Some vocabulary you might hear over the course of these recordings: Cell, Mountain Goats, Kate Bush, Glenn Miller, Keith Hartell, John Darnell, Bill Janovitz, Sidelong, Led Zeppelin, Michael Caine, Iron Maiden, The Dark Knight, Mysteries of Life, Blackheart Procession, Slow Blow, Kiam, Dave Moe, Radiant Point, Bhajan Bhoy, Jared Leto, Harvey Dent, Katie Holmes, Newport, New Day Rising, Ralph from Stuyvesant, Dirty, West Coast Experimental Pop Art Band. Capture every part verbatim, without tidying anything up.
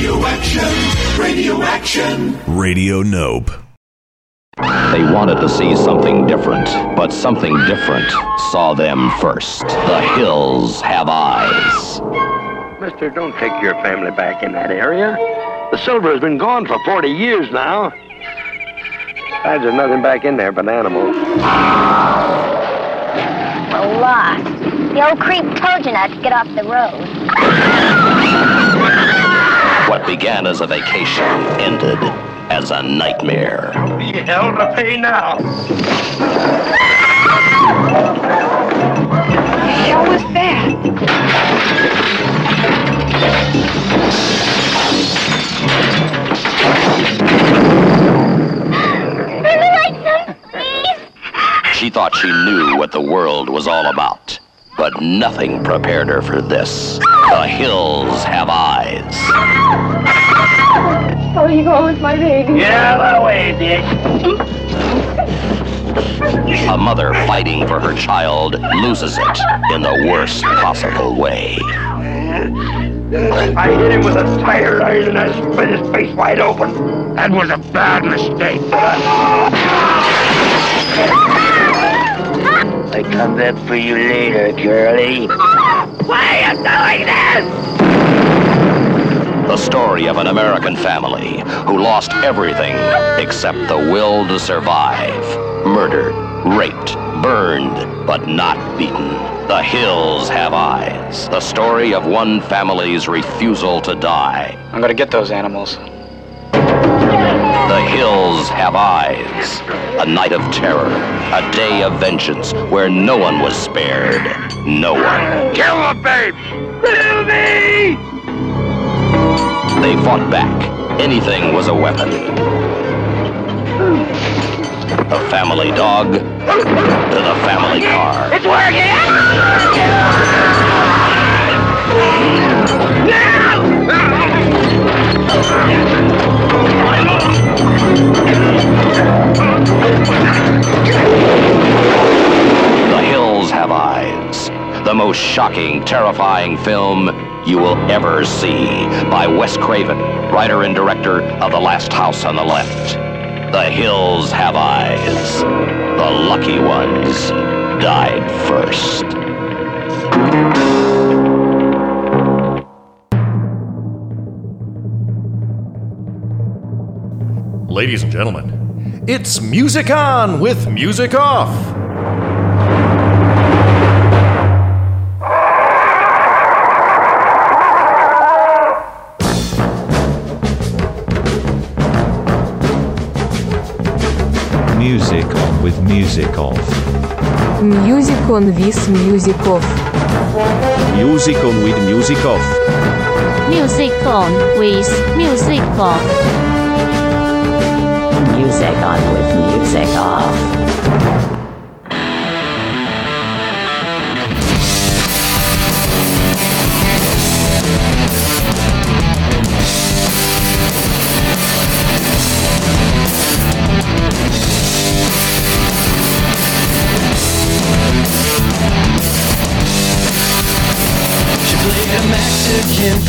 Radio Action! Radio Action! Radio Nope. They wanted to see something different, but something different saw them first. The hills have eyes. Mister, don't take your family back in that area. The silver has been gone for forty years now. Besides, there's nothing back in there but animals. Well, lost. The old creep told you not to get off the road. What began as a vacation ended as a nightmare. Be hell to pay now. The hell was that? She thought she knew what the world was all about, but nothing prepared her for this. The hills have eyes. Oh, you go with my baby. Yeah, that way, Dick. A mother fighting for her child loses it in the worst possible way. I hit him with a tire iron and I split his face wide open. That was a bad mistake. I come back for you later, girlie. Why are you doing this? The story of an American family who lost everything except the will to survive. Murdered, raped, burned, but not beaten. The hills have eyes. The story of one family's refusal to die. I'm gonna get those animals. The hills have eyes. A night of terror. A day of vengeance where no one was spared. No one. Kill the babe! Kill me! They fought back. Anything was a weapon. The family dog to the family car. It's working! The Hills Have Eyes. The most shocking, terrifying film you will ever see, by Wes Craven, writer and director of The Last House on the Left. The Hills Have Eyes. The lucky ones died first. Ladies and gentlemen, it's Music On with Music Off. Music On with Music Off. Music On with Music Off. Music On with Music Off. Music On with Music Off. Music On with Music Off.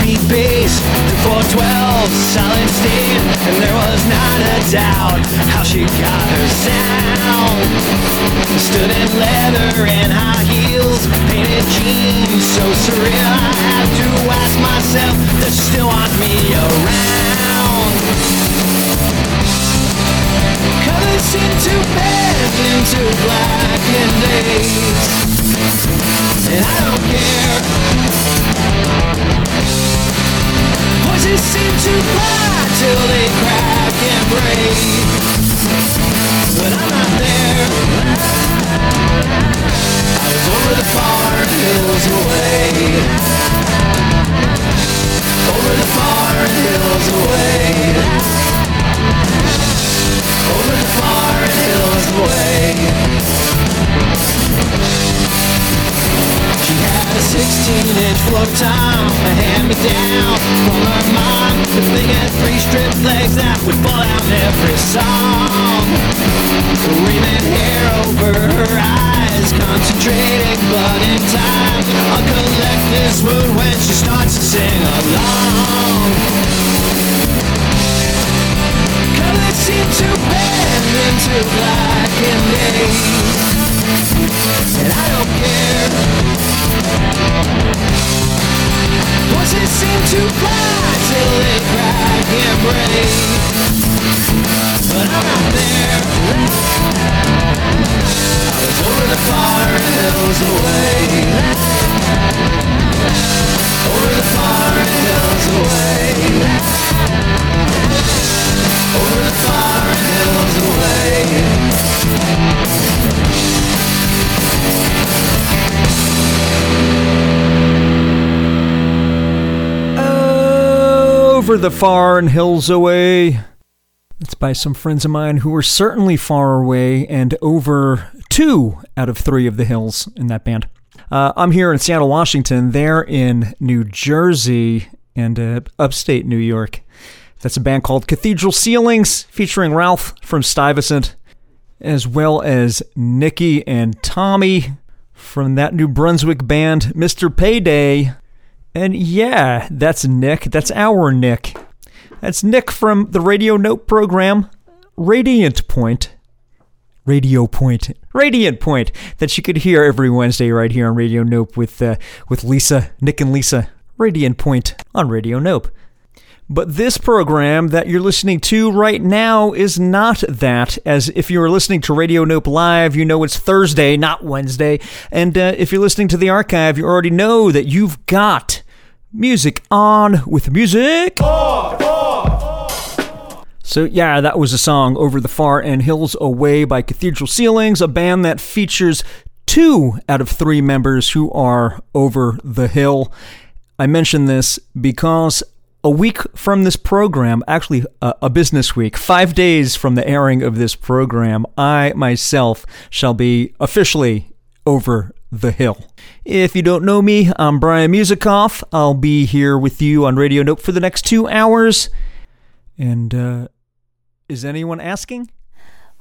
Beat bass, the four twelve solid state, and there was not a doubt how she got her sound. Stood in leather and high heels, painted jeans, so surreal. I had to ask myself, does she still want me around? Colors into bed, into black and days, and I don't care. Voices seem to fly till they crack and break, but I'm not there. I was over the far hills away. Over the far hills away. Over the far hills away. She had a sixteen inch flow time, a hand-me-down from her mom. The thing had three stripped legs that would fall out in every song. Raven hair over her eyes, concentrated blood in time. I'll collect this wound when she starts to sing along. is like in days, and I don't care. Voices seem to fly till they crack and break, but I'm not there. I was over the far hills away, over the far hills away. Over the far hills away. Over the far and hills away. That's by some friends of mine who were certainly far away and over two out of three of the hills in that band. Uh, I'm here in Seattle, Washington. They're in New Jersey and uh, upstate New York. That's a band called Cathedral Ceilings, featuring Ralph from Stuyvesant, as well as Nikki and Tommy from that New Brunswick band, Mister Payday. And yeah, that's Nick. That's our Nick. That's Nick from the Radio Nope program, Radiant Point. Radio Point. Radiant Point, that you could hear every Wednesday right here on Radio Nope with, uh, with Lisa, Nick and Lisa. Radiant Point on Radio Nope. But this program that you're listening to right now is not that, as if you were listening to Radio Nope Live, you know it's Thursday, not Wednesday. And uh, if you're listening to the archive, you already know that you've got music on with music. Oh, oh, oh. So yeah, that was a song, Over the Far and Hills Away by Cathedral Ceilings, a band that features two out of three members who are over the hill. I mention this because a week from this program, actually uh, a business week, five days from the airing of this program, I myself shall be officially over the hill. If you don't know me, I'm Brian Musikoff. I'll be here with you on Radio Nope for the next two hours. And uh, is anyone asking?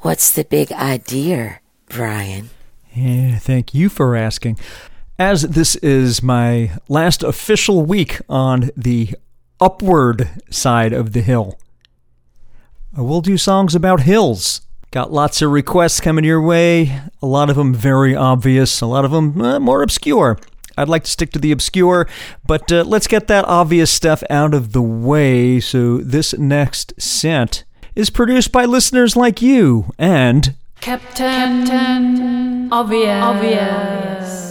What's the big idea, Brian? Yeah, thank you for asking. As this is my last official week on the upward side of the hill, I will do songs about hills. Got lots of requests coming your way. A lot of them very obvious. A lot of them uh, more obscure. I'd like to stick to the obscure, but uh, let's get that obvious stuff out of the way. So this next set is produced by listeners like you and Captain, Captain Obvious. Obvious. Obvious.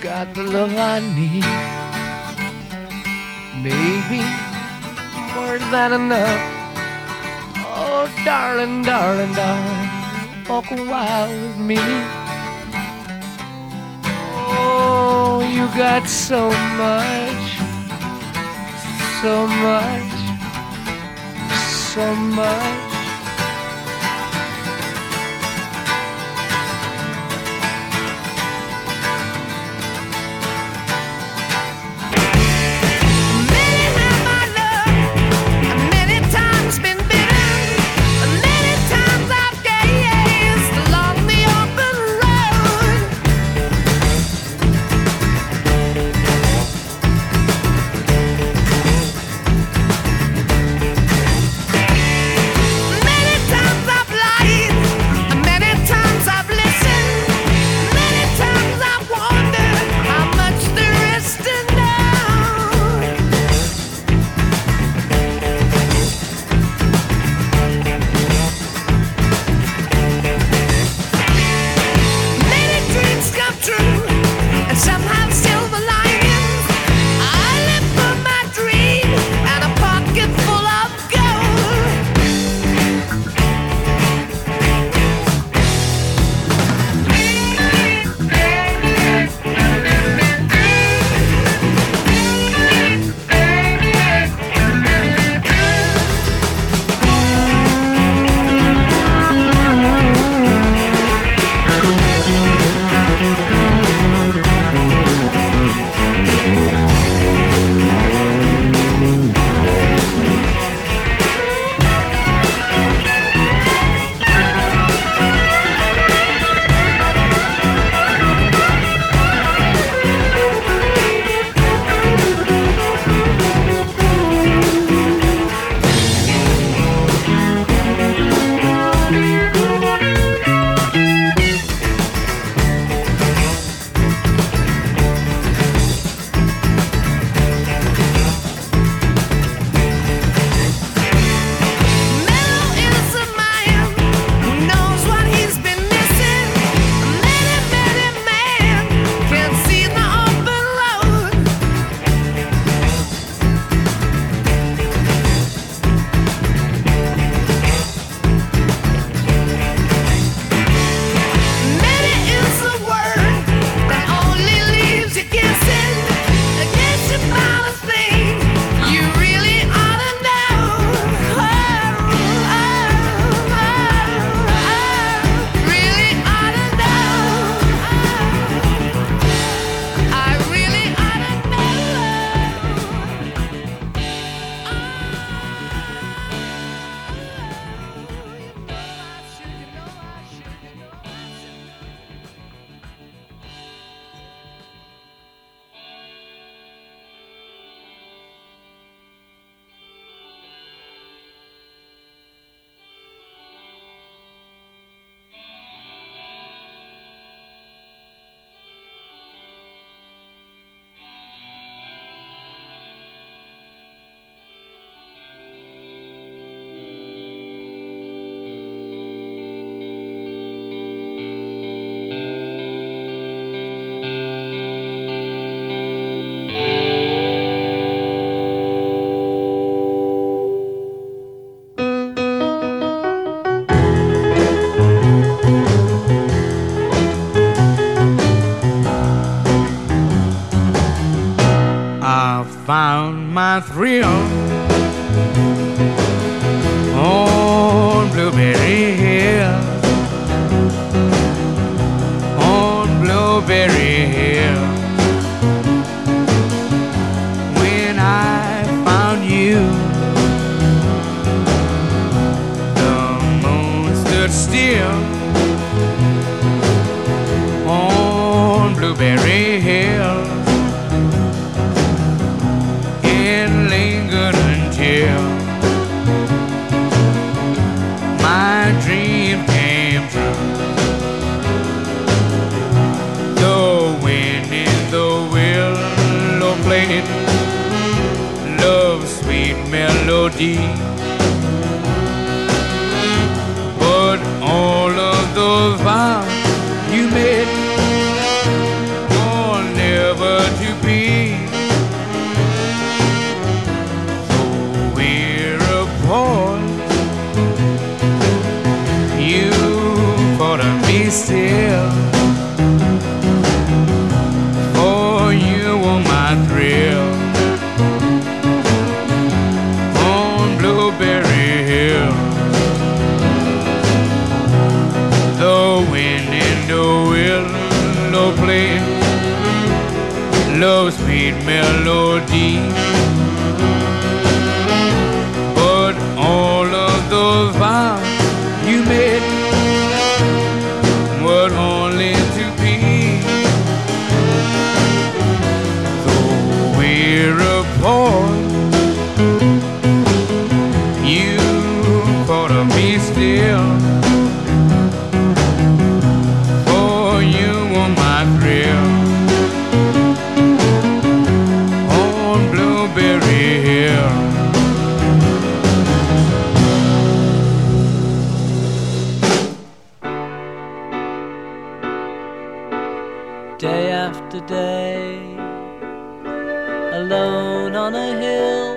I've got the love I need. Maybe more than enough. Oh, darling, darling, darling, walk a while with me. Oh, you got so much, so much, so much. All of the vows you made, all my drill on Blueberry Hill. The wind and the willow play love's sweet melody, but all of those vows you made were only to be. Though we're apart, you thought of me still, for you were my thrill on Blueberry Hill. Day, alone on a hill,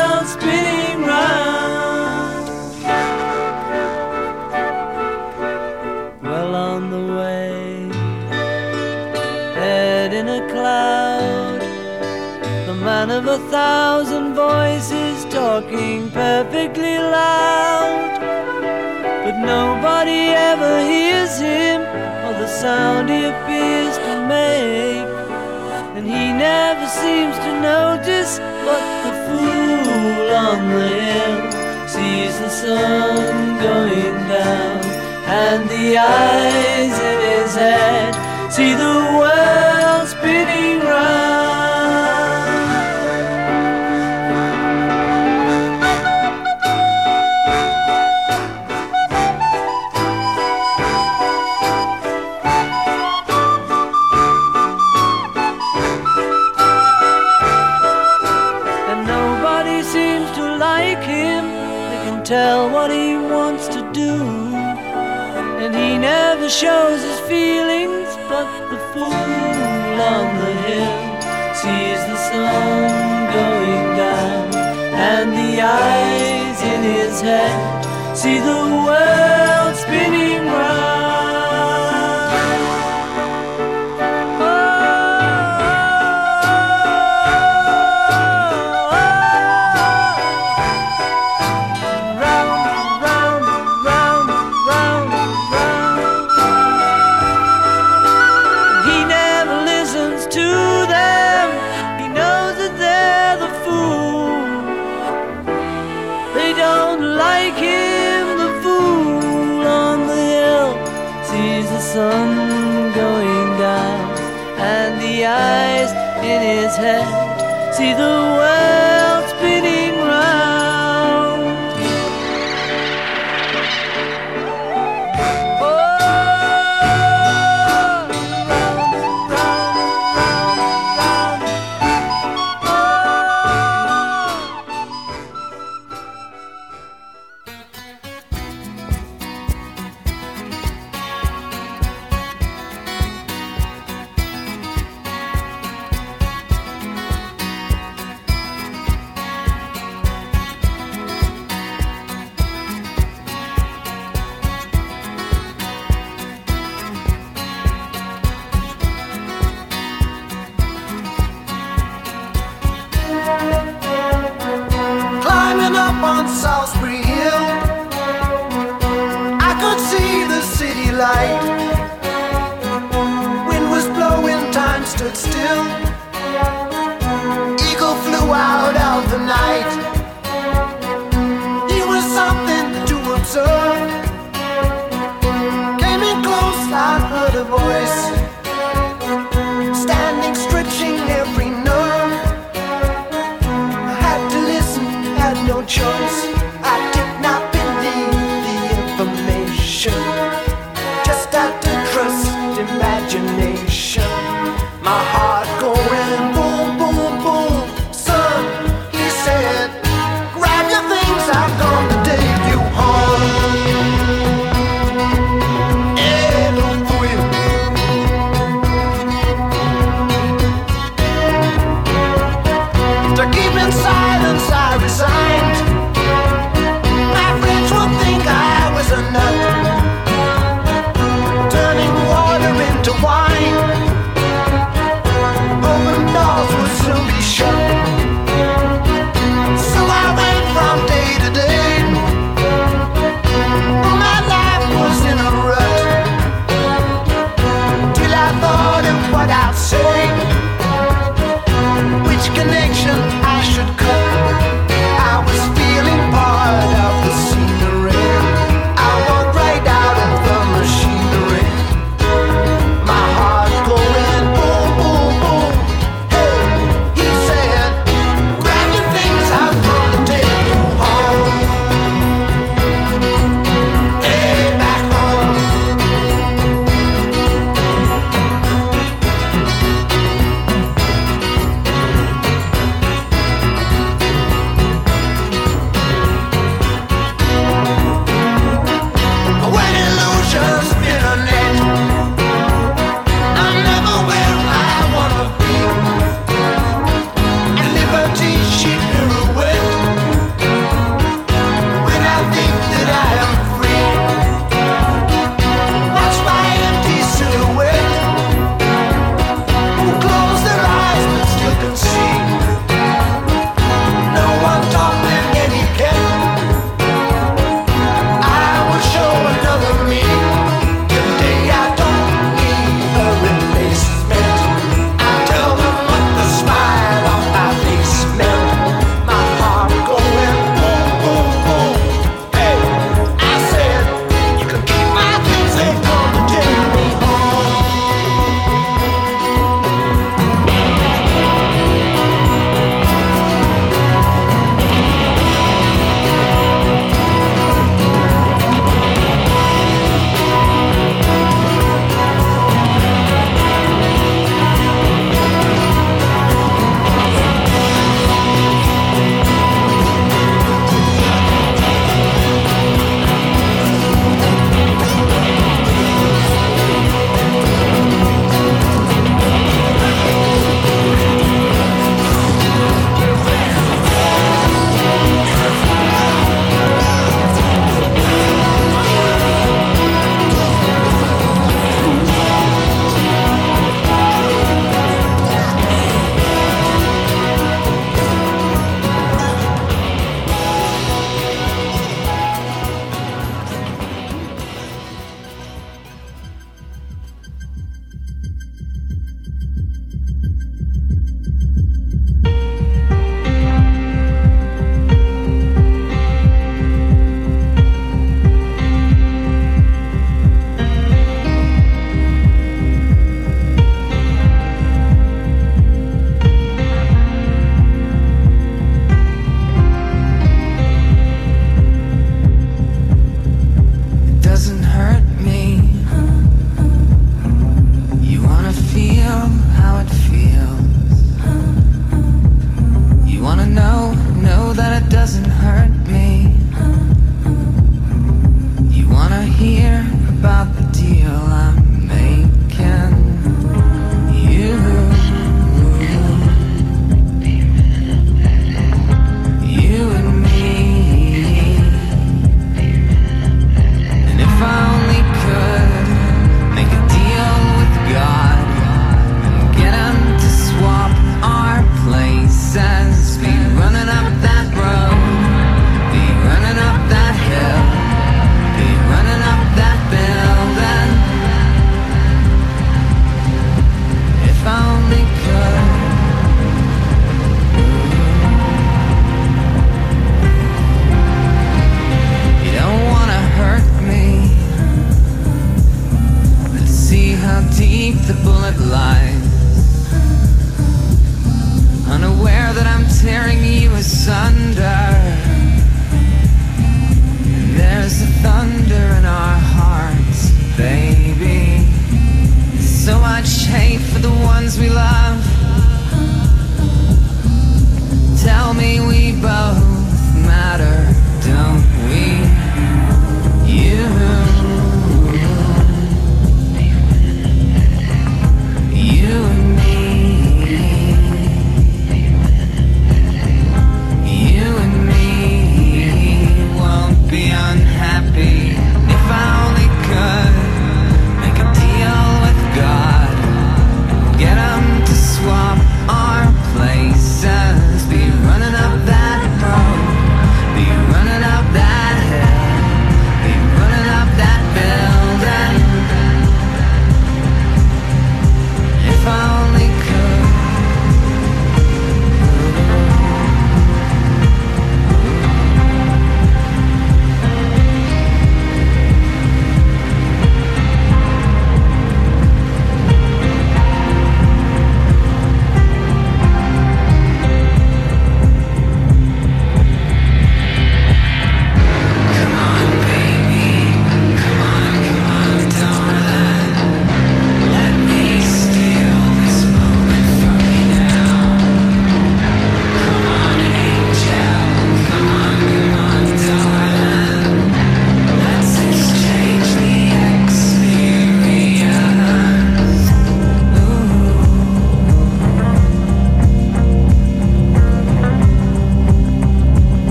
spinning round. Well on the way, head in a cloud, the man of a thousand voices talking perfectly loud, but nobody ever hears him or the sound he appears to make. And he never seems to notice, but the fool on the hill sees the sun going down, and the eyes in his head see the world spinning round. Tell what he wants to do, and he never shows his feelings, but the fool on the hill sees the sun going down, and the eyes in his head see the world spinning round. Sun going down, and the eyes in his head see the world spinning round. Oh, round, round, round, round, round. Oh. Imagination, my heart going boom, boom, boom. Sun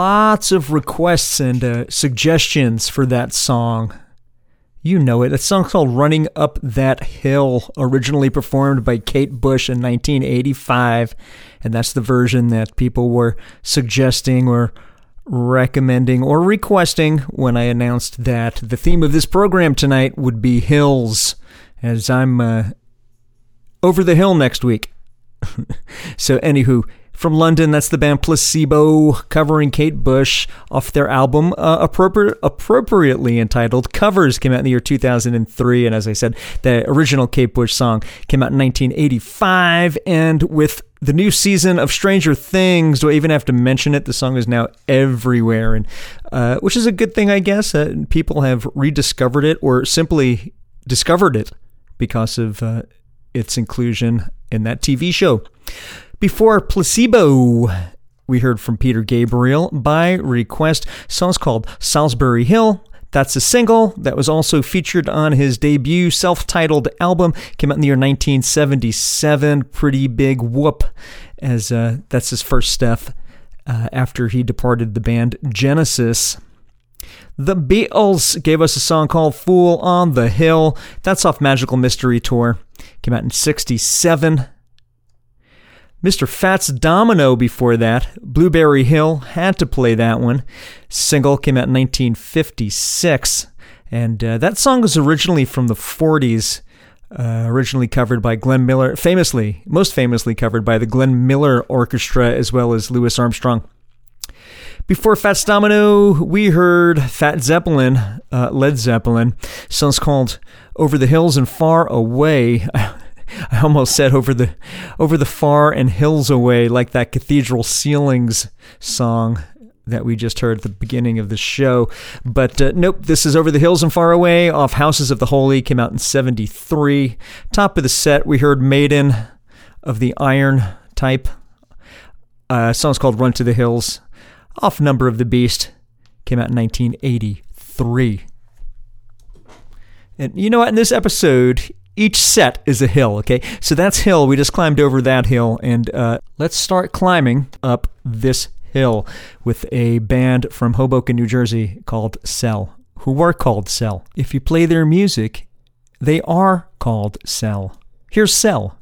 lots of requests and uh, suggestions for that song. You know it. That song's called Running Up That Hill, originally performed by Kate Bush in nineteen eighty-five. And that's the version that people were suggesting or recommending or requesting when I announced that the theme of this program tonight would be hills, as I'm uh, over the hill next week. So anywho, from London, that's the band Placebo covering Kate Bush off their album uh, appropri- appropriately entitled Covers, came out in the year two thousand three. And as I said, the original Kate Bush song came out in nineteen eighty-five. And with the new season of Stranger Things, do I even have to mention it? The song is now everywhere, and uh, which is a good thing, I guess. Uh, people have rediscovered it or simply discovered it because of uh, its inclusion in that T V show. Before Placebo, we heard from Peter Gabriel by request. The song's called Salisbury Hill. That's a single that was also featured on his debut self-titled album. Came out in the year nineteen seventy-seven. Pretty big whoop, as uh, that's his first step uh, after he departed the band Genesis. The Beatles gave us a song called Fool on the Hill. That's off Magical Mystery Tour. Came out in sixty-seven. Mister Fats Domino before that, Blueberry Hill, had to play that one. Single came out in nineteen fifty-six, and uh, that song was originally from the forties, uh, originally covered by Glenn Miller, famously, most famously covered by the Glenn Miller Orchestra as well as Louis Armstrong. Before Fats Domino, we heard Fat Zeppelin, uh, Led Zeppelin. Song's called Over the Hills and Far Away. I almost said over the over the far and hills away, like that Cathedral Ceilings song that we just heard at the beginning of the show. But uh, nope, this is Over the Hills and Far Away off Houses of the Holy, came out in seventy-three. Top of the set, we heard Maiden of the Iron Type. Uh, song's called Run to the Hills off Number of the Beast, came out in nineteen eighty-three. And you know what, in this episode, each set is a hill, okay? So that's hill. We just climbed over that hill, and uh, let's start climbing up this hill with a band from Hoboken, New Jersey called Cell, who were called Cell. If you play their music, they are called Cell. Here's Cell.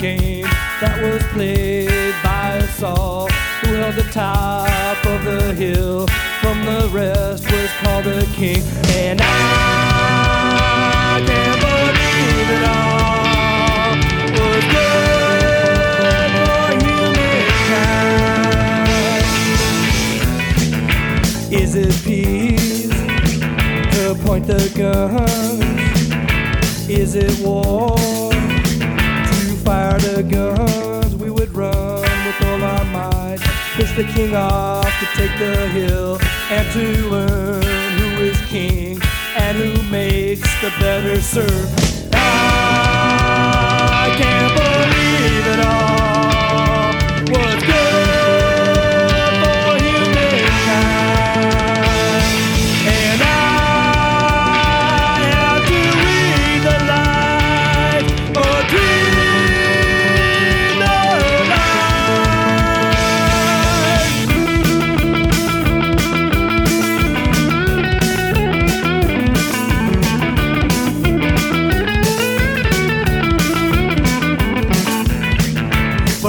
game that was played by us all, who held the top of the hill from the rest, was called the king. And I can't believe it all. Is it peace to point the guns? Is it war to fire the guns? We would run with all our might, push the king off to take the hill, and to learn who is king and who makes the better serve. I can't believe it all. What's good?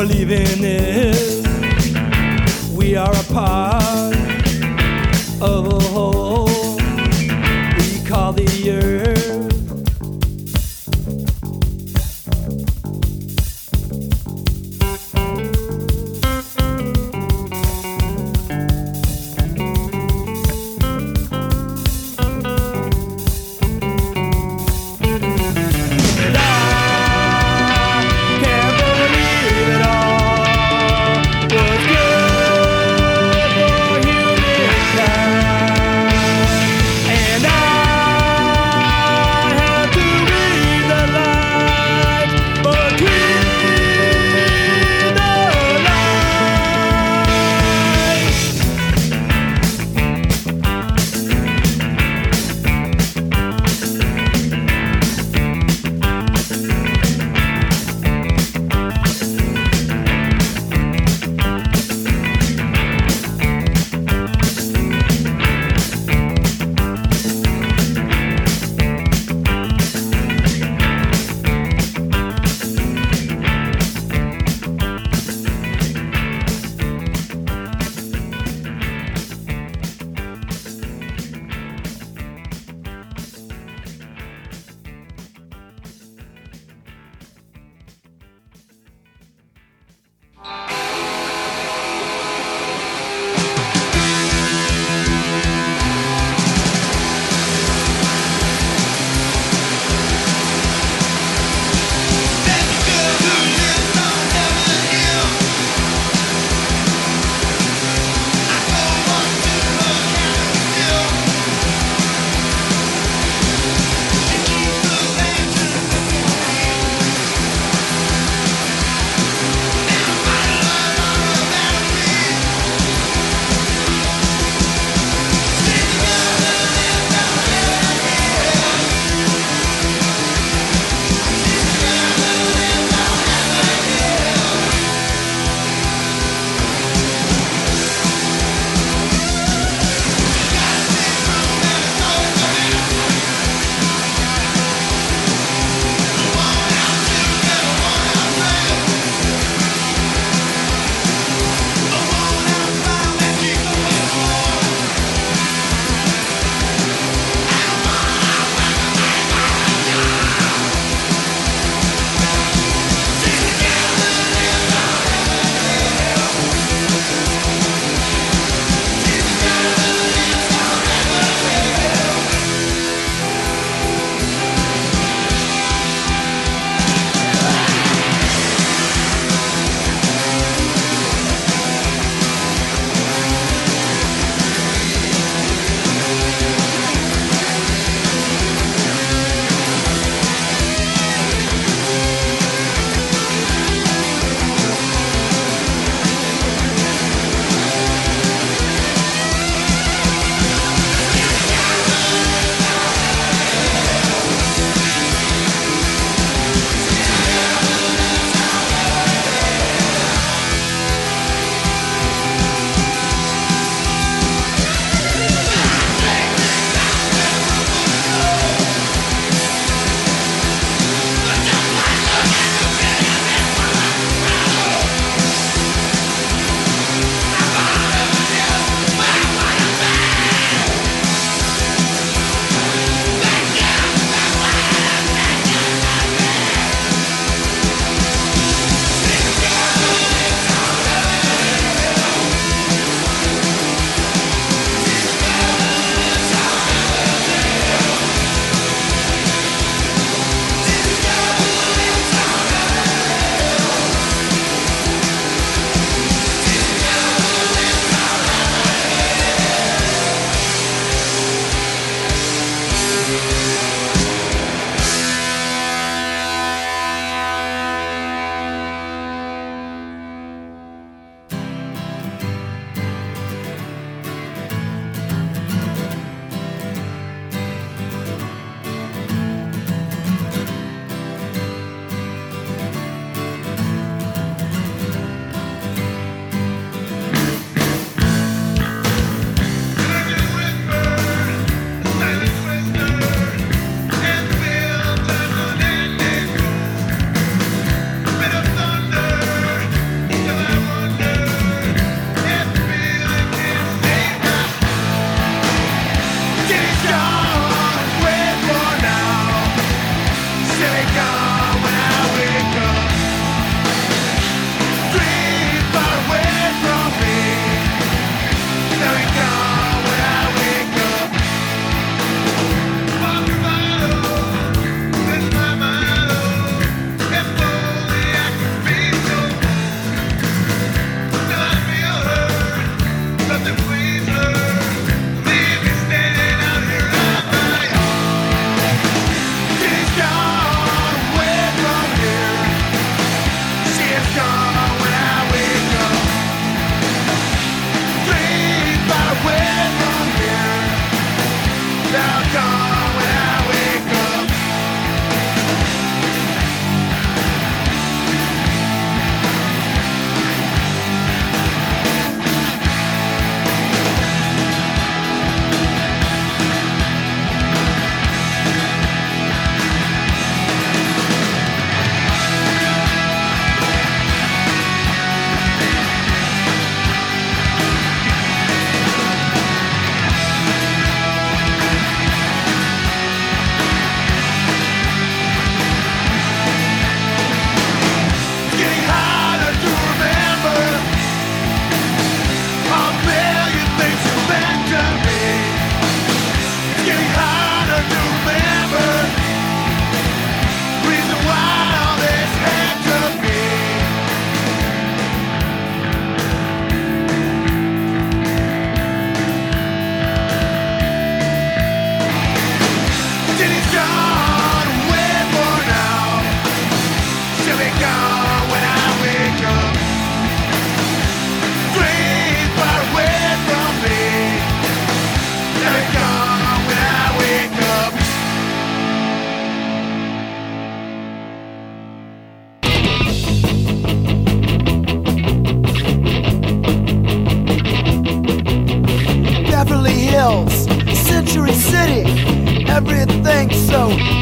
Believing is we are a part of a whole we call the earth.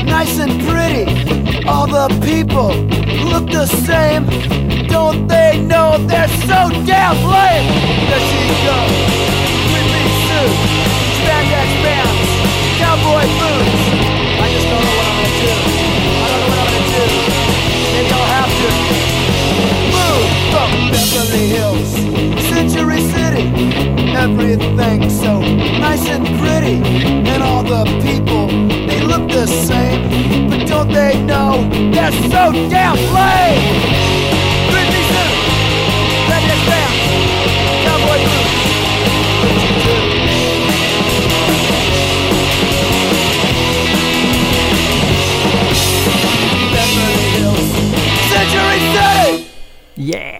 nice and pretty. All the people look the same. Don't they know they're so damn lame? There she goes, Whitney suit, spandex pants, cowboy boots. I just don't know what I'm gonna do. I don't know what I'm gonna do. Maybe I'll have to move from Beverly Hills, Century City. Everything's so nice and pretty, and all the people, they look the same. But don't they know they're so damn lame? Yeah,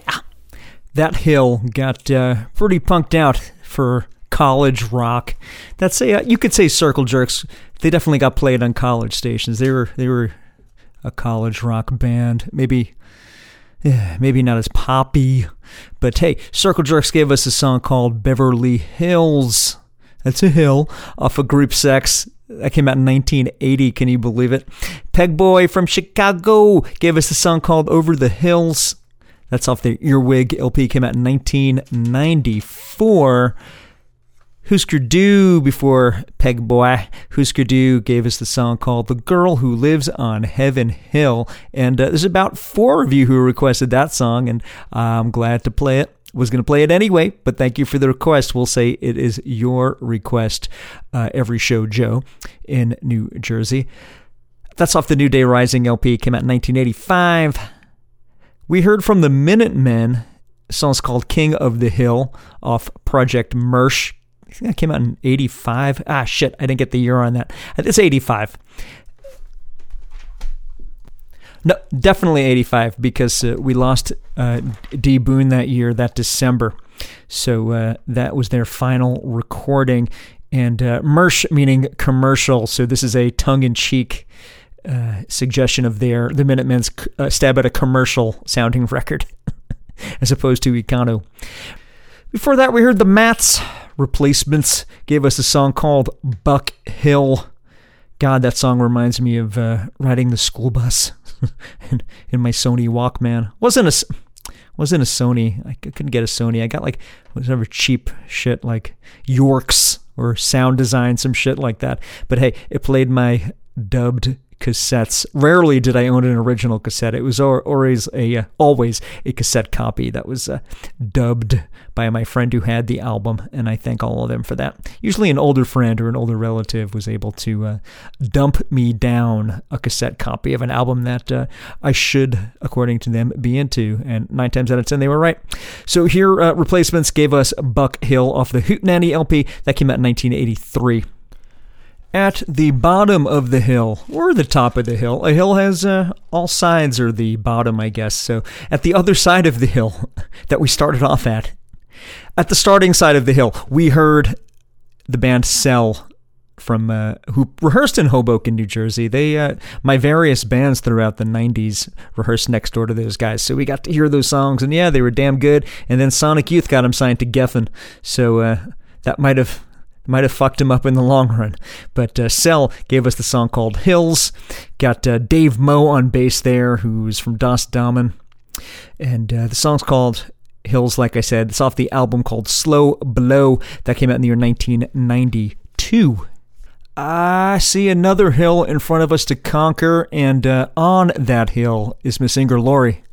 that hill got uh, pretty punked out for college rock. That's a, uh, you could say Circle Jerks. They definitely got played on college stations. They were they were a college rock band. Maybe yeah, maybe not as poppy, but hey, Circle Jerks gave us a song called Beverly Hills. That's a hill off of Group Sex. That came out in nineteen eighty. Can you believe it? Pegboy from Chicago gave us a song called Over the Hills. That's off their Earwig L P, came out in nineteen ninety-four. Hooskerdoo before Pegboy. Hooskerdoo gave us the song called The Girl Who Lives on Heaven Hill. And uh, there's about four of you who requested that song, and I'm glad to play it. Was going to play it anyway, but thank you for the request. We'll say it is your request, uh, Every Show Joe in New Jersey. That's off the New Day Rising L P, came out in nineteen eighty-five. We heard from the Minutemen, a song's called King of the Hill, off Project Mersh. I think that came out in eighty-five. Ah, shit, I didn't get the year on that. It's eighty-five. No, definitely eighty-five, because uh, we lost uh, D. Boone that year, that December. So uh, that was their final recording. And uh, Mersh meaning commercial, so this is a tongue-in-cheek Uh, suggestion of their the Minutemen's uh, stab at a commercial sounding record as opposed to Econo. Before that, we heard the Mats. Replacements gave us a song called Buck Hill. God, that song reminds me of uh, riding the school bus in, in my Sony Walkman. Wasn't a, wasn't a Sony. I couldn't get a Sony. I got like whatever cheap shit like Yorks or Sound Design, some shit like that. But hey, it played my dubbed cassettes. Rarely did I own an original cassette. It was always a uh, always a cassette copy that was uh, dubbed by my friend who had the album, and I thank all of them for that. Usually an older friend or an older relative was able to uh, dump me down a cassette copy of an album that uh, I should, according to them, be into, and nine times out of ten they were right. So here, uh, Replacements gave us Buck Hill off the Hootenanny L P. That came out in nineteen eighty-three. At the bottom of the hill, or the top of the hill, a hill has uh, all sides are the bottom, I guess. So at the other side of the hill that we started off at, at the starting side of the hill, we heard the band Cell from uh, who rehearsed in Hoboken, New Jersey. They, uh, my various bands throughout the nineties rehearsed next door to those guys. So we got to hear those songs, and yeah, they were damn good. And then Sonic Youth got them signed to Geffen. So uh, that might have... Might have fucked him up in the long run. But uh, Cell gave us the song called Hills. Got uh, Dave Moe on bass there, who's from Das Damen. And uh, the song's called Hills, like I said. It's off the album called Slow Blow. That came out in the year nineteen ninety-two. I see another hill in front of us to conquer. And uh, on that hill is Miss Inger Lorre.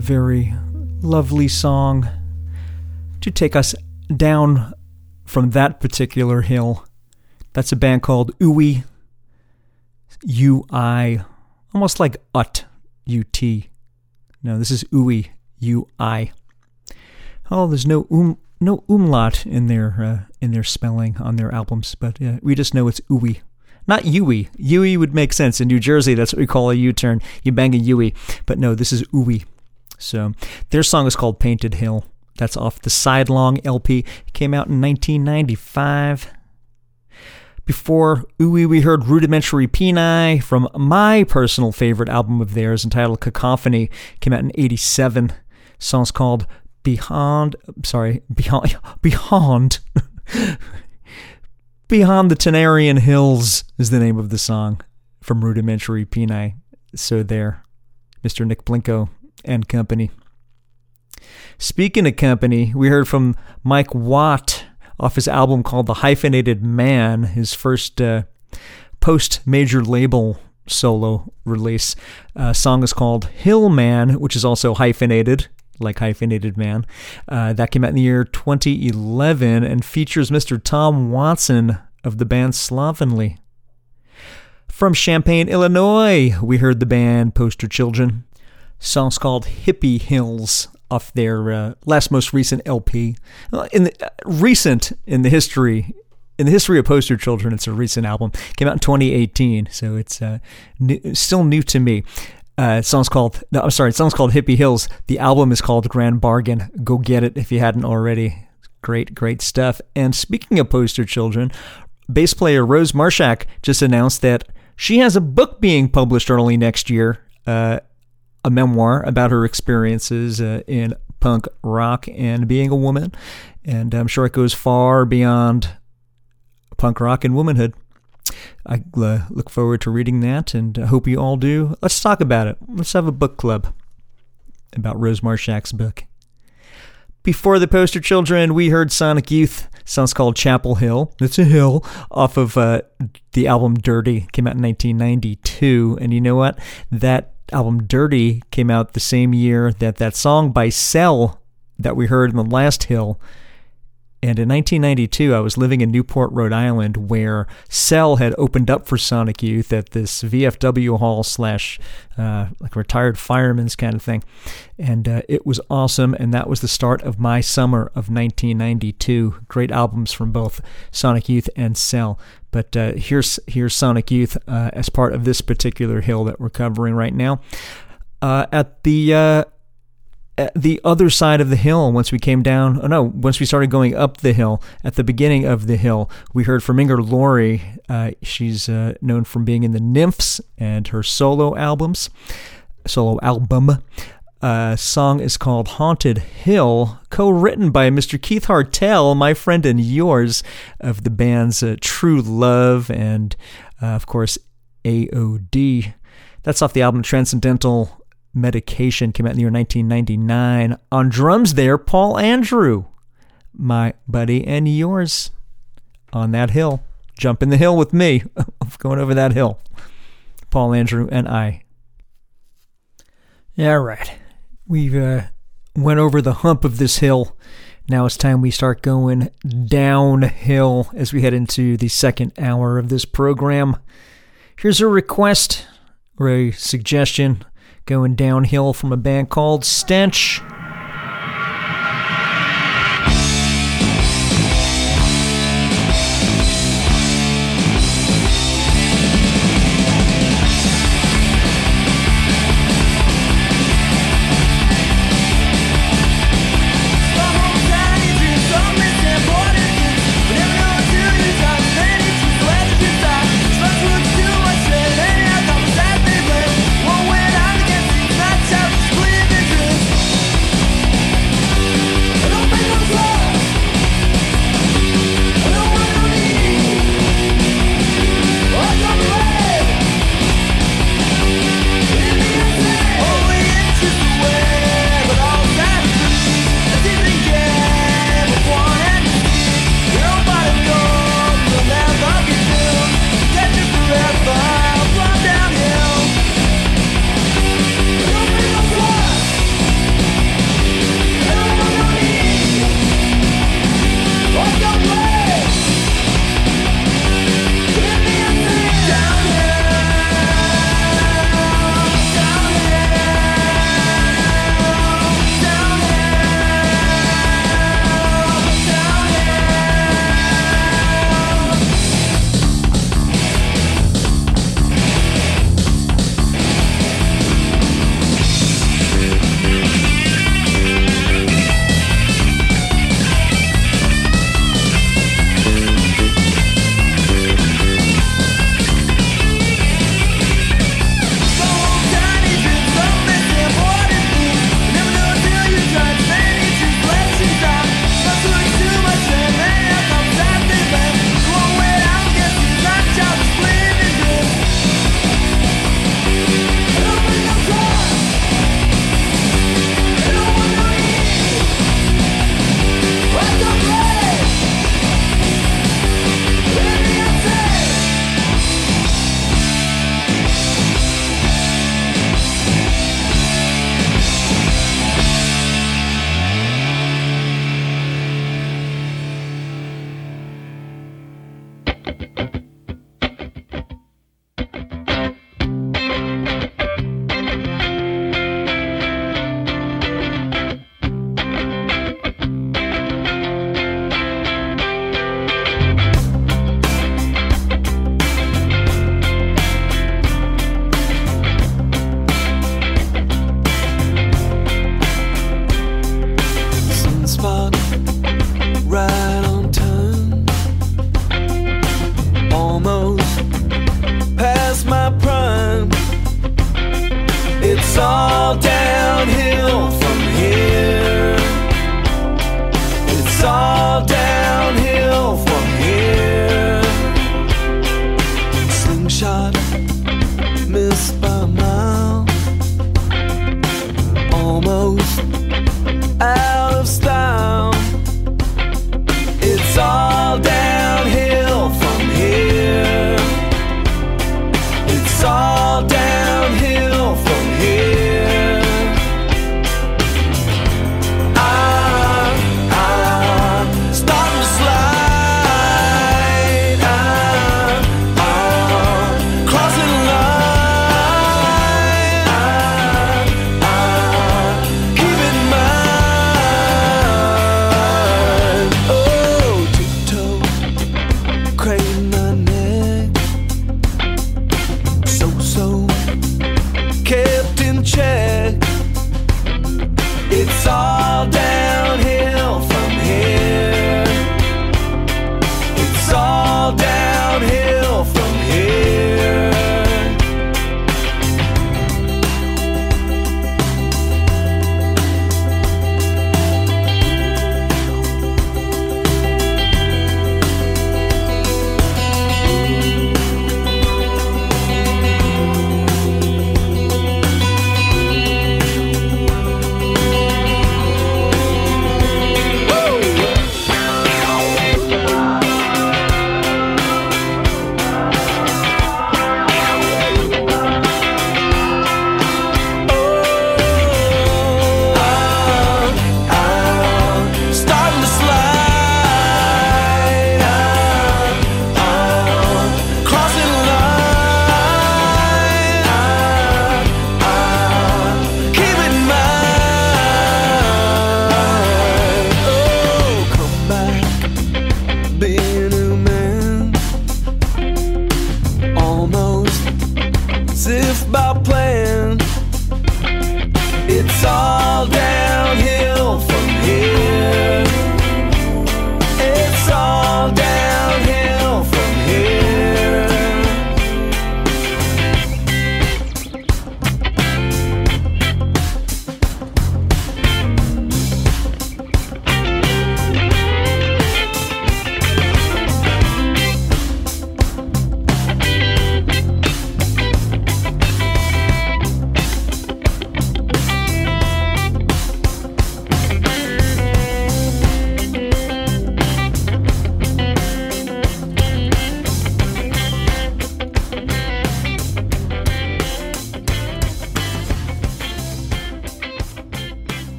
very lovely song to take us down from that particular hill. That's a band called Ui, U I, almost like ut, U T. No, this is Ui, U I. Oh, there's no um, no umlaut in their uh, in their spelling on their albums, but uh, we just know it's Ui. Not Ui. Ui would make sense. In New Jersey, that's what we call a U-turn. You bang a Ui. But no, this is Ui. So their song is called Painted Hill. That's off the Sidelong L P. It came out in nineteen ninety-five. Before Ui, we heard Rudimentary Peni from my personal favorite album of theirs, entitled Cacophony. It came out in eighty-seven. The song's called Beyond... Sorry, Beyond... Beyond... Beyond the Tenarian Hills is the name of the song from Rudimentary Peni. So there, Mister Nick Blinko and company. Speaking of company, we heard from Mike Watt off his album called The Hyphenated Man, his first uh, post-major label solo release. Uh, song is called Hill Man, which is also hyphenated, like Hyphenated Man. Uh, that came out in the year twenty eleven and features Mister Tom Watson of the band Slovenly. From Champaign, Illinois, we heard the band Poster Children. Song's called Hippie Hills off their uh, last most recent L P. In the, uh, recent in the history in the history of Poster Children, it's a recent album. Came out in twenty eighteen, so it's uh, new, still new to me. Uh, song's called, no, I'm sorry, it sounds called Hippie Hills. The album is called Grand Bargain. Go get it if you hadn't already. Great, great stuff. And speaking of Poster Children, bass player Rose Marshak just announced that she has a book being published early next year, uh, a memoir about her experiences uh, in punk rock and being a woman. And I'm sure it goes far beyond punk rock and womanhood. I uh, look forward to reading that, and I hope you all do. Let's talk about it. Let's have a book club about Rose Marshak's book. Before the Poster Children, we heard Sonic Youth. Sounds called Chapel Hill. It's a hill off of uh, the album Dirty. Came out in nineteen ninety-two, and you know what? That album Dirty came out the same year that that song by Cell that we heard in the last hill. And in nineteen ninety-two, I was living in Newport, Rhode Island, where Cell had opened up for Sonic Youth at this V F W hall slash uh, like retired firemen's kind of thing. And uh, it was awesome, and that was the start of my summer of nineteen ninety-two. Great albums from both Sonic Youth and Cell. But uh, here's, here's Sonic Youth uh, as part of this particular hill that we're covering right now. Uh, at the... Uh, The other side of the hill, once we came down, oh no, once we started going up the hill, at the beginning of the hill, we heard from Inger Lorre. Uh, she's uh, known from being in the Nymphs and her solo albums, solo album. Uh, song is called Haunted Hill, co-written by Mister Keith Hartell, my friend and yours, of the bands uh, True Love and, uh, of course, A O D. That's off the album Transcendental Medication, came out in the year nineteen ninety-nine. On drums there, Paul Andrew, my buddy and yours, on that hill. Jumping the hill with me. Going over that hill. Paul Andrew and I. All right. We've uh, went over the hump of this hill. Now it's time we start going downhill as we head into the second hour of this program. Here's a request or a suggestion. Going downhill from a band called Stench.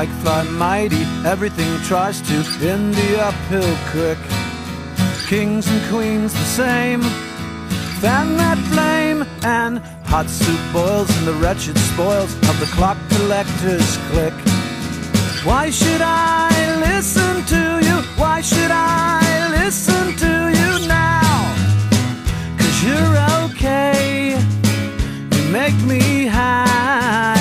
pike fly mighty, everything tries to in the uphill quick. Kings and queens the same, fan that flame, and hot soup boils in the wretched spoils of the clock collector's click. Why should I listen to you? Why should I listen to you now? 'Cause you're okay, you make me high,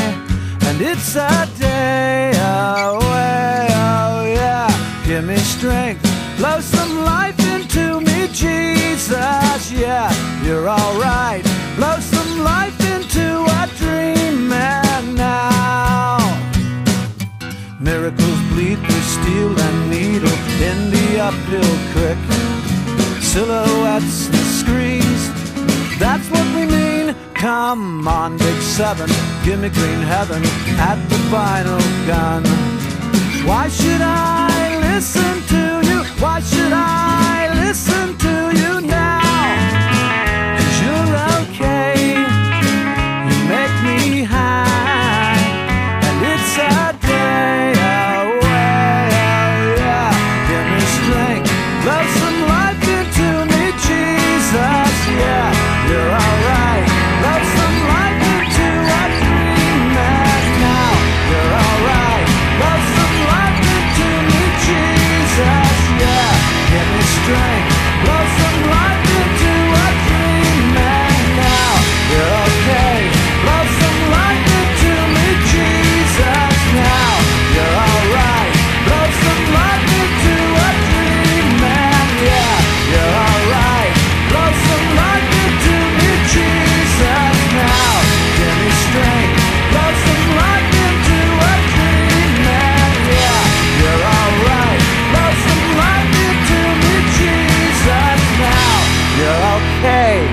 and it's a day away, oh yeah. Give me strength, blow some life into me, Jesus, yeah. You're alright, blow some life into a dream and now. Miracles bleed through steel and needle in the uphill quick. Silhouettes and screams, that's what we mean. Come on, Big Seven, give me green heaven at the final gun. Why should I listen to you? Why should I listen to you now? 'Cause you're okay, you make me high, and it's a day away, oh yeah. Give me strength, love some life into me, Jesus, yeah. You're alright, love some life into a dream and now. You're alright, love some life into me, Jesus. Give me strength, blow some life into a dream and now. You're okay, blow some life into me, Jesus, now. You're alright, blow some life into a dream and yeah. You're alright, blow some life into me, Jesus, now. Give me strength, blow some life into a dream and yeah. You're alright, blow some life into me, Jesus, now. You're okay.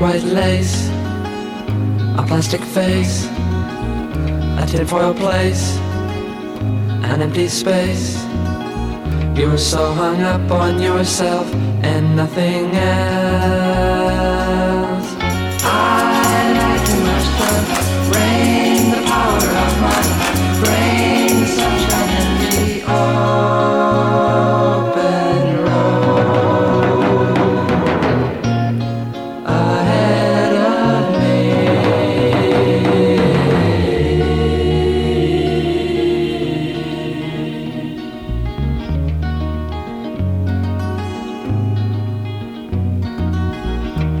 white lace, a plastic face, a tinfoil place, an empty space. You were so hung up on yourself and nothing else. I like too much fun. Rain the power of my brain, the sunshine and the open road ahead of me.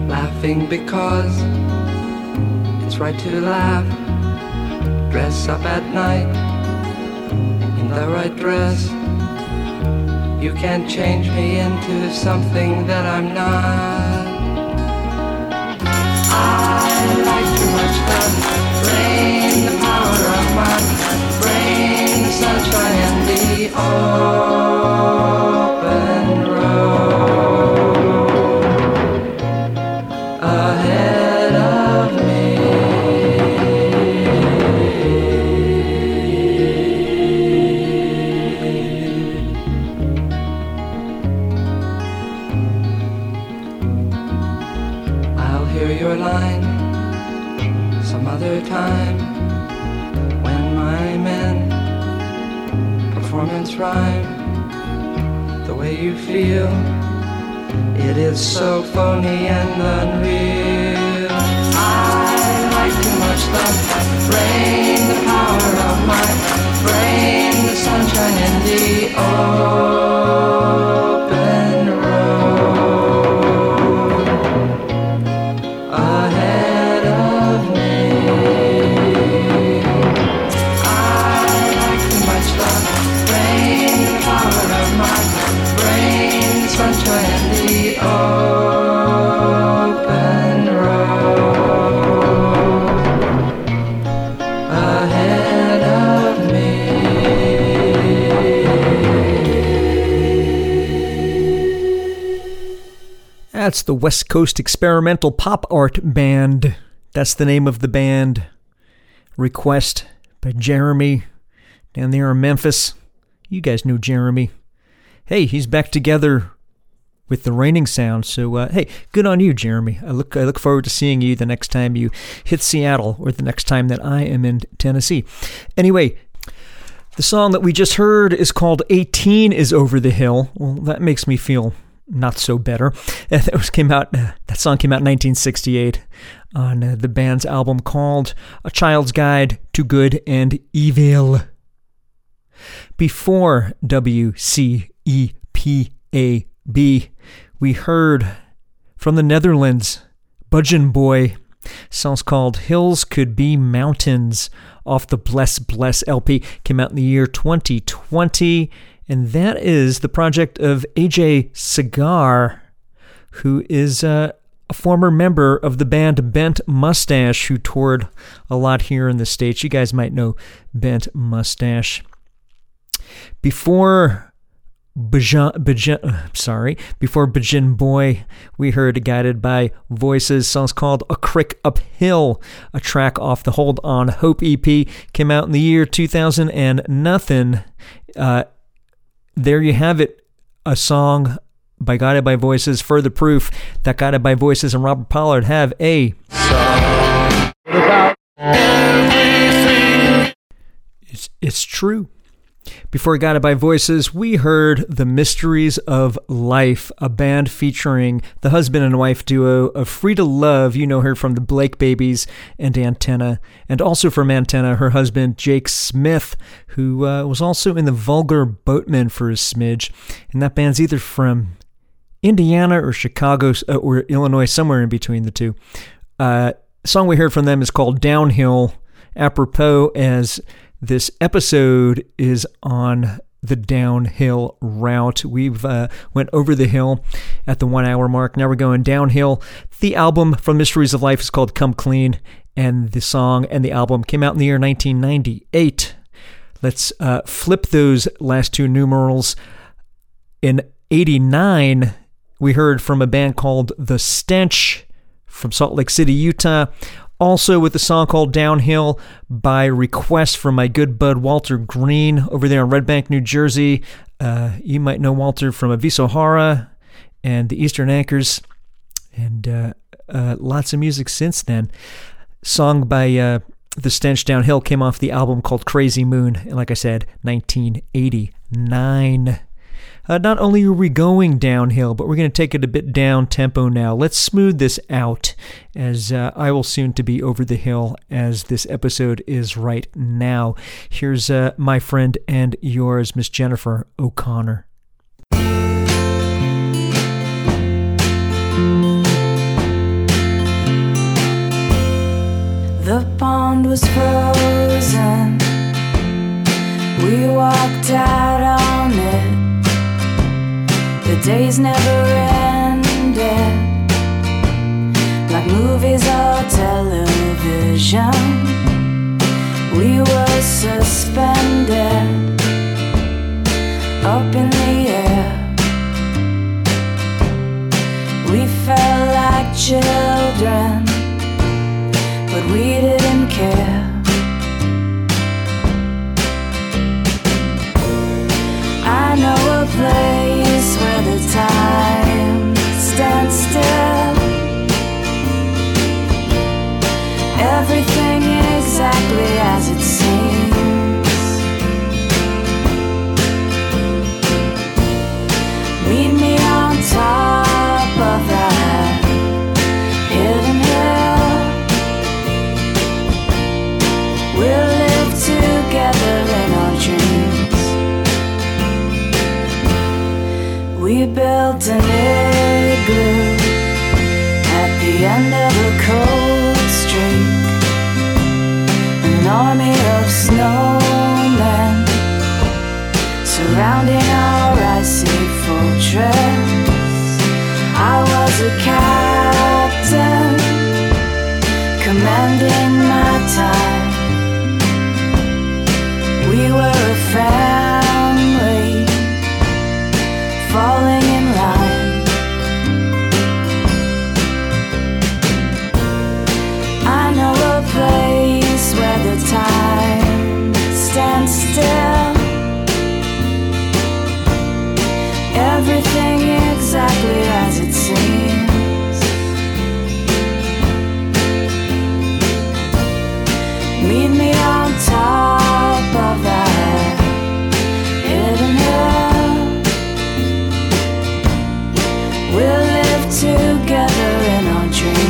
Laughing because right to laugh, dress up at night in the right dress. You can't change me into something that I'm not. I like too much fun, rain, the power of my brain, the sunshine and the open road ahead of me. Time when my men performance rhyme, the way you feel, it is so phony and unreal. I like too much love, rain, the power of my brain, the sunshine and the old. That's the West Coast Experimental Pop Art Band. That's the name of the band. Request by Jeremy down there in Memphis. You guys know Jeremy. Hey, he's back together with the Raining Sound. So, uh, hey, good on you, Jeremy. I look I look forward to seeing you the next time you hit Seattle or the next time that I am in Tennessee. Anyway, the song that we just heard is called eighteen is Over the Hill. Well, that makes me feel not so better. That was came out. That song came out in nineteen sixty-eight on the band's album called A Child's Guide to Good and Evil. Before W C E P A B, we heard from the Netherlands, Budgeon Boy. Song's called Hills Could Be Mountains off the Bless Bless L P. Came out in the year twenty twenty. And that is the project of A J Cigar, who is uh, a former member of the band Bent Mustache, who toured a lot here in the States. You guys might know Bent Mustache. Before Bajan, Bajan, sorry, before Bajan Boy, we heard Guided by Voices. Song's called A Crick Uphill, a track off the Hold On Hope E P. Came out in the year two thousand and nothing. Uh, There you have it, a song by Guided by Voices, further proof that Guided by Voices and Robert Pollard have a song about everything. It's, it's true. Before Guided by Voices, we heard The Mysteries of Life, a band featuring the husband and wife duo of Frida Love. You know her from the Blake Babies and Antenna, and also from Antenna, her husband Jake Smith, who uh, was also in the Vulgar Boatmen for a smidge. And that band's either from Indiana or Chicago uh, or Illinois, somewhere in between the two. Uh, the song we heard from them is called Downhill, apropos as this episode is on the downhill route. We've uh, went over the hill at the one hour mark. Now we're going downhill. The album from Mysteries of Life is called Come Clean, and the song and the album came out in the year nineteen ninety-eight. Let's uh, flip those last two numerals. In eighty-nine, we heard from a band called The Stench from Salt Lake City, Utah. Also with a song called Downhill by request from my good bud Walter Green over there in Red Bank, New Jersey. Uh, you might know Walter from Avisohara and the Eastern Anchors, and uh, uh, lots of music since then. Song by uh, The Stench Downhill came off the album called Crazy Moon, and like I said, nineteen eighty-nine. Uh, not only are we going downhill, but we're going to take it a bit down-tempo now. Let's smooth this out, as uh, I will soon to be over the hill as this episode is right now. Here's uh, my friend and yours, Miss Jennifer O'Connor. The pond was frozen. We walked out on it. The days never ended, like movies or television. We were suspended up in the air. We felt like children, but we didn't care. I know a place where the time stands still. Everything exactly as it seems. Meet me on top of that hidden hill. We'll live together in our dreams. We built an igloo at the end of a cold streak. An army of snowmen surrounding our icy fortress. I was a captain commanding my time. We were a family falling in line. I know a place where the time stands still. Everything exactly as it seems. Meet me on top of that hidden hill. We'll live together in our dreams.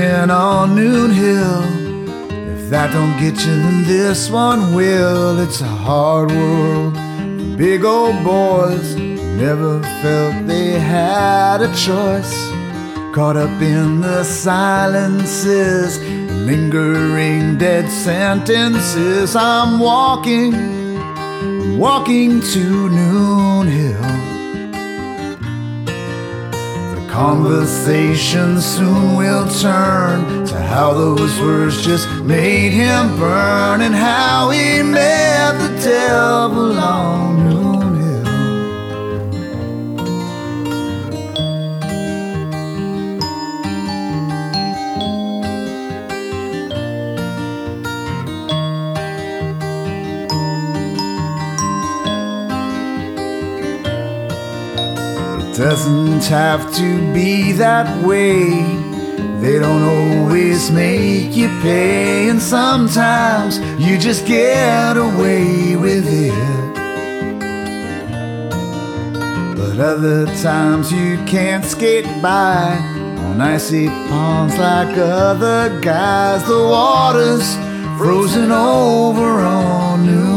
In on Noon Hill. If that don't get you, then this one will. It's a hard world. The big old boys never felt they had a choice. Caught up in the silences, lingering dead sentences. I'm walking, I'm walking to Noon Hill. The conversation soon will turn to how those words just made him burn, and how he met the devil on Noon Hill. Doesn't have to be that way. They don't always make you pay, and sometimes you just get away with it. But other times you can't skate by on icy ponds like other guys. The water's frozen over on Noon Hill.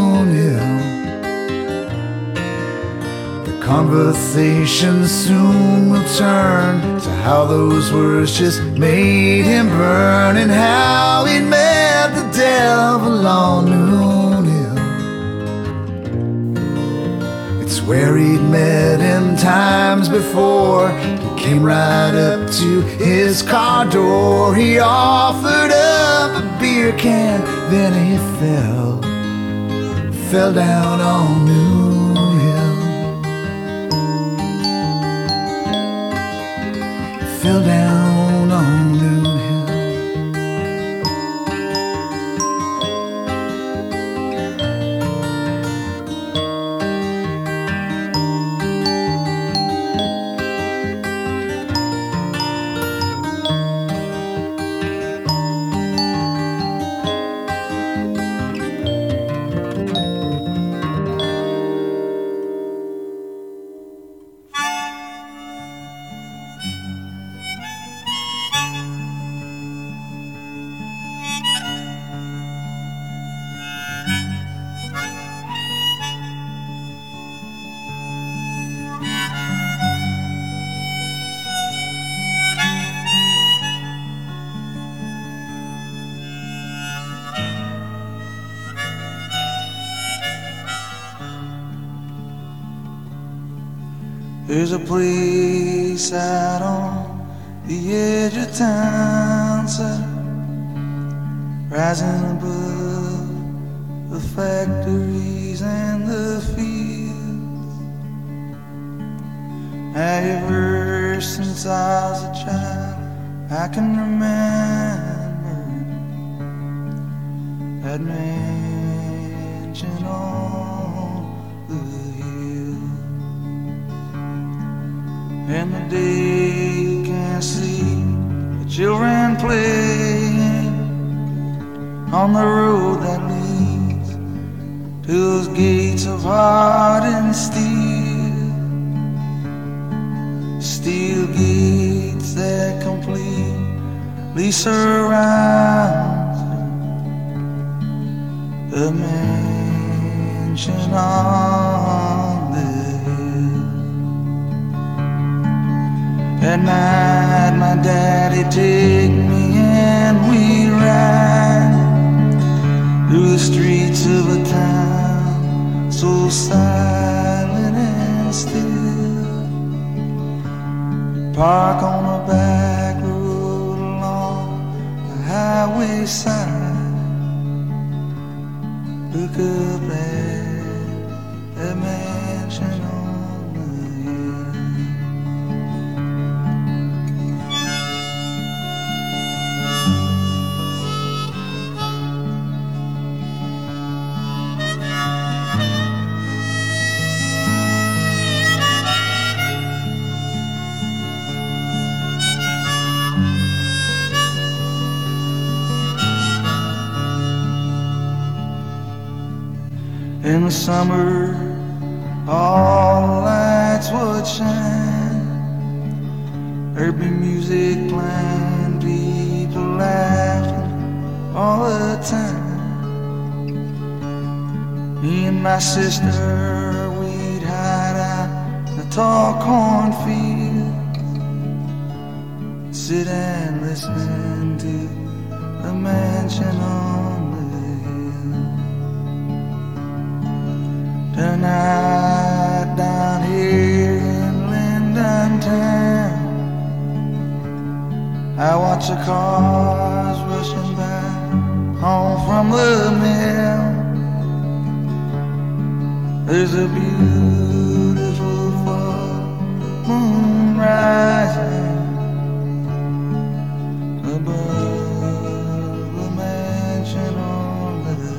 Conversation soon will turn to how those words just made him burn, and how he met the devil on Noon Hill. It's where he'd met him times before. He came right up to his car door. He offered up a beer can, then he fell, fell down on Noon Hill. Fell down on Noon There's a place out on the edge of town, sir, rising above the factories and the fields. Ever since I was a child, I can remember that mansion on the and the day can see the children playing on the road that leads to those gates of heart and steel. Steel gates that completely surround the mansion on the At night, my daddy take me and we ride through the streets of a town so silent and still. Park on a back road along the highway side. Look up at that mansion. In the summer, all the lights would shine, there'd be music playing, people laughing all the time. Me and my sister, we'd hide out in the tall cornfields, sit and listen to the mansion on the hill. Tonight down here in Linden Town, I watch the cars rushing by home from the mill. There's a beautiful full moon rising above the mansion on the hill.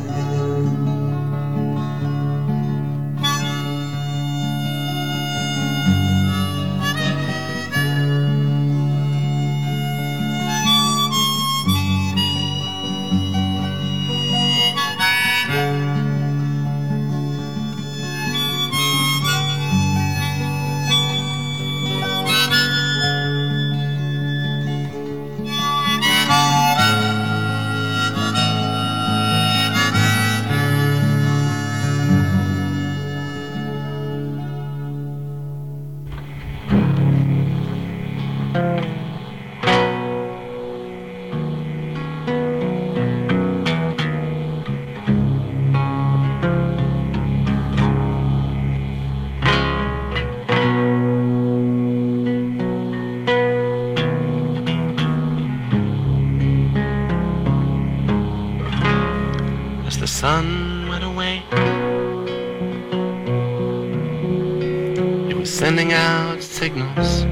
Sending out signals.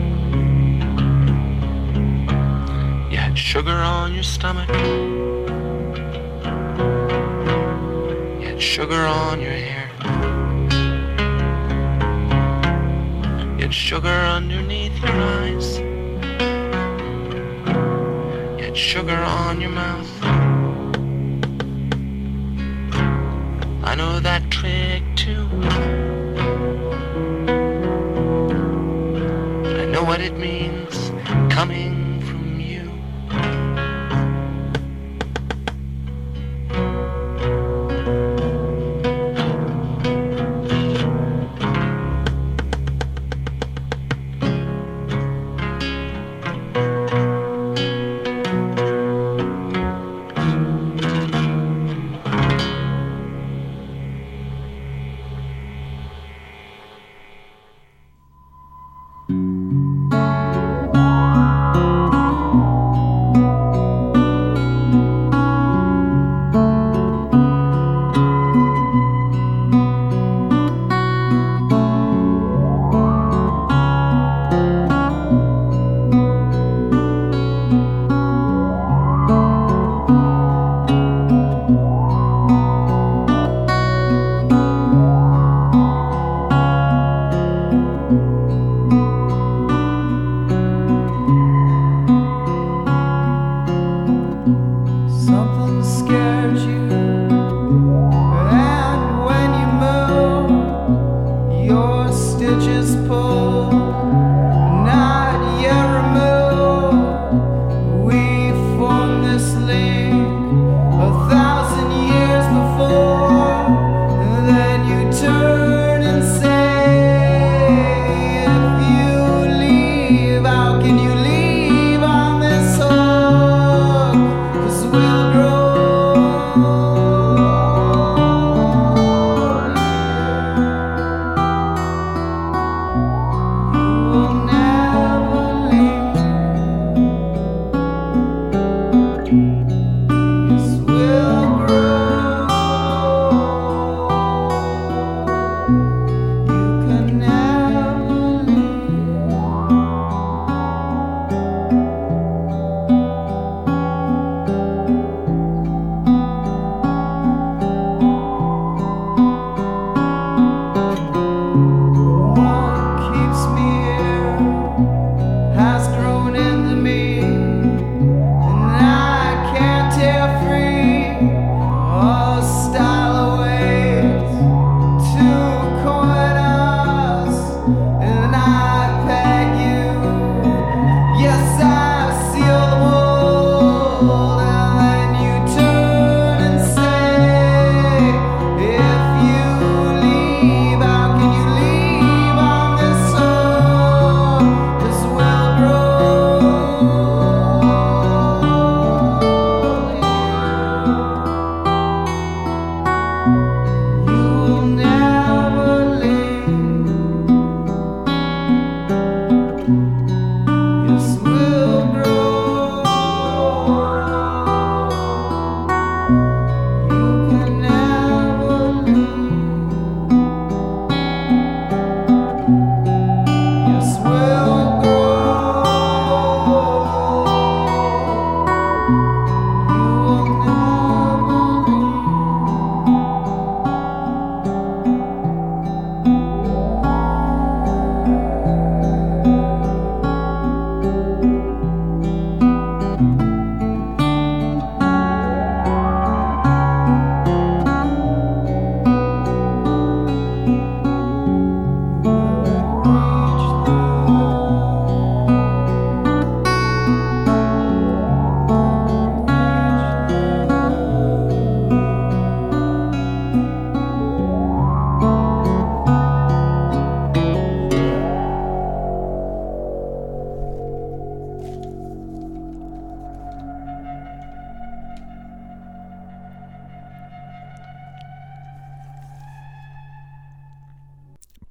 You had sugar on your stomach. You had sugar on your hair. You had sugar underneath your eyes. You had sugar on your mouth. I know that trick too. What it means coming from you.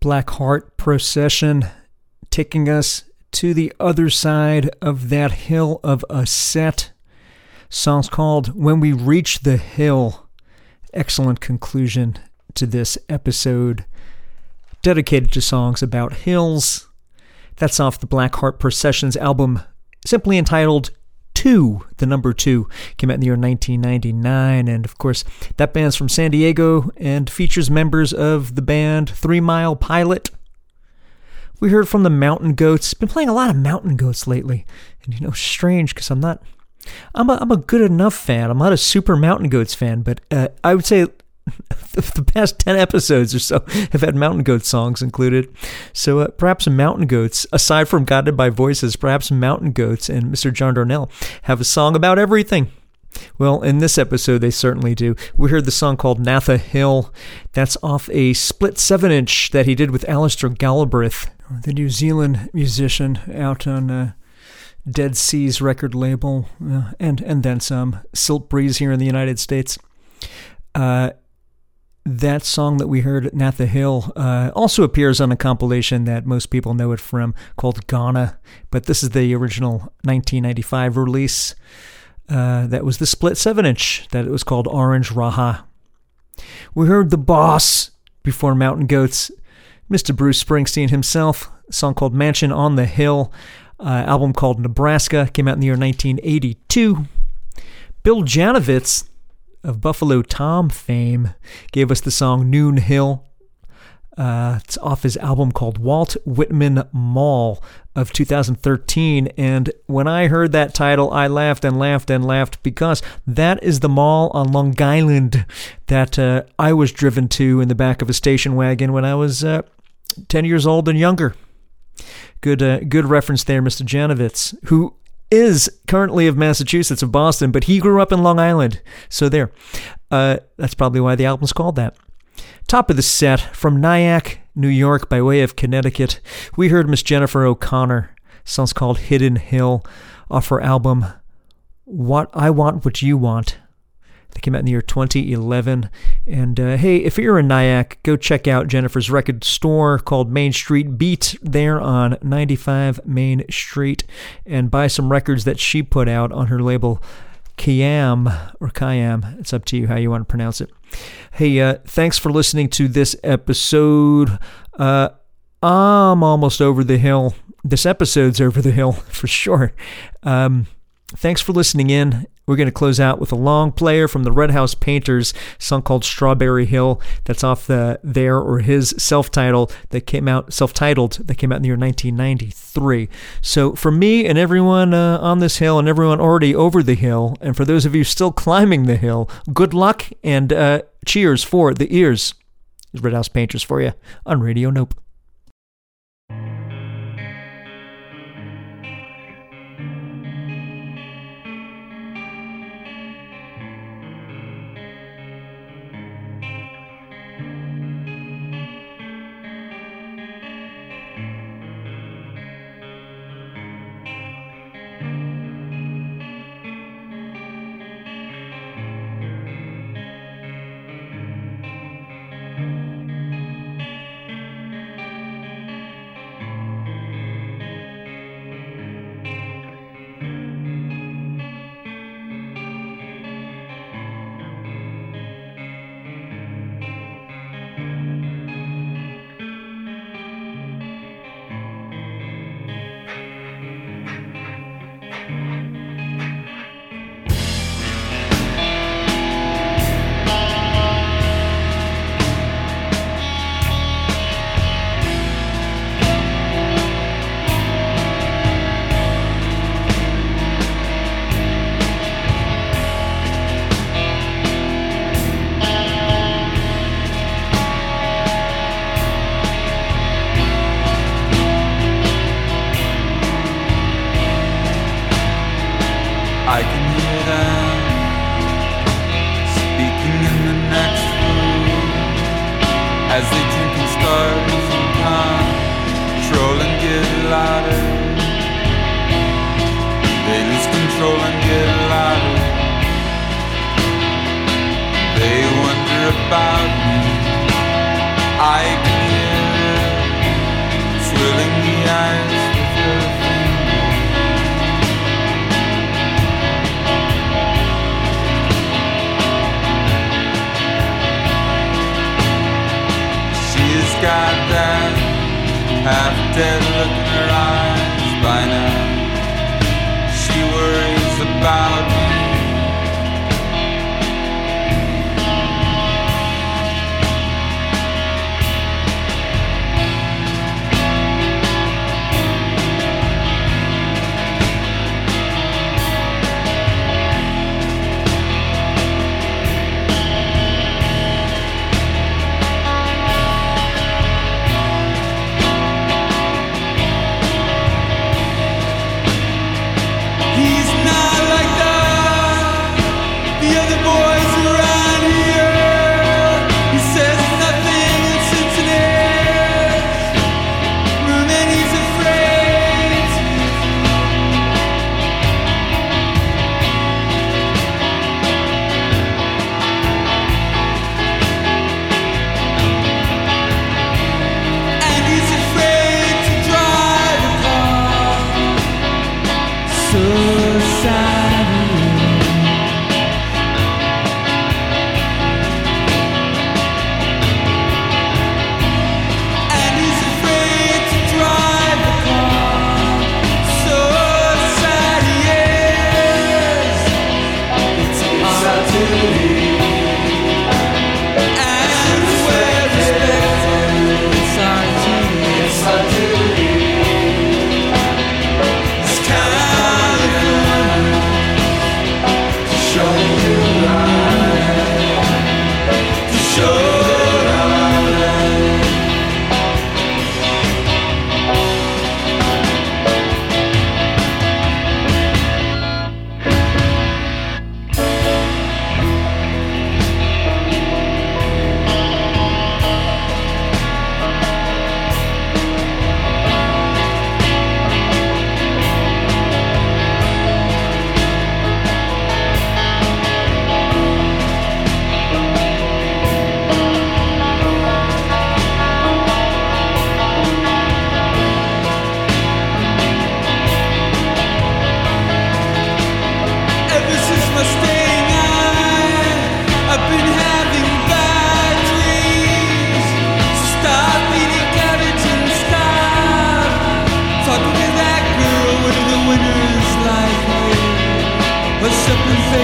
Black Heart procession, taking us to the other side of that hill of a set. Song's called When We Reach the Hill. Excellent conclusion to this episode, dedicated to songs about hills. That's off the Black Heart Processions album, simply entitled Two, the number two, came out in the year nineteen ninety-nine, and of course that band's from San Diego and features members of the band Three Mile Pilot. We heard from the Mountain Goats. Been playing a lot of Mountain Goats lately, and you know, strange, because I'm not, I'm a, I'm a good enough fan. I'm not a super Mountain Goats fan, but uh, I would say the past ten episodes or so have had Mountain Goats songs included. So uh, perhaps Mountain Goats, aside from Guided by Voices, perhaps Mountain Goats and Mister John Darnell have a song about everything. Well, in this episode, they certainly do. We heard the song called Natha Hill. That's off a split seven-inch that he did with Alistair Galbraith, the New Zealand musician out on uh, Dead Seas record label, uh, and, and then some, Silt Breeze here in the United States. Uh, that song that we heard, Natha Hill, uh, also appears on a compilation that most people know it from called Ghana, but this is the original nineteen ninety-five release. Uh, that was the split seven-inch that it was called Orange Raha. We heard The Boss before Mountain Goats, Mister Bruce Springsteen himself, a song called Mansion on the Hill, uh, album called Nebraska, came out in the year nineteen eighty-two. Bill Janovitz of Buffalo Tom fame gave us the song Noon Hill. Uh, it's off his album called Walt Whitman Mall of two thousand thirteen, and when I heard that title, I laughed and laughed and laughed, because that is the mall on Long Island that uh, I was driven to in the back of a station wagon when I was uh, ten years old and younger. Good, uh, good reference there, Mister Janovitz, who is currently of Massachusetts, of Boston, but he grew up in Long Island, so there. Uh, that's probably why the album's called that. Top of the set, from Nyack, New York, by way of Connecticut, we heard Miss Jennifer O'Connor. Song's called Hidden Hill, off her album What I Want, What You Want. They came out in the year twenty eleven. And uh, hey, if you're in Nyack, go check out Jennifer's record store called Main Street Beat there on ninety-five Main Street, and buy some records that she put out on her label Kiam, or Kiam. It's up to you how you want to pronounce it. Hey, uh, thanks for listening to this episode. Uh, I'm almost over the hill. This episode's over the hill for sure. Um, thanks for listening in. We're going to close out with a long player from the Red House Painters, a song called Strawberry Hill. That's off the their or his self-titled that came out self-titled that came out in the year nineteen ninety-three. So for me and everyone uh, on this hill and everyone already over the hill, and for those of you still climbing the hill, good luck and uh, cheers for the ears. Red House Painters for you on Radio Nope. About me, I can hear. got that half-dead look in her eyes by now. She worries about me. Up and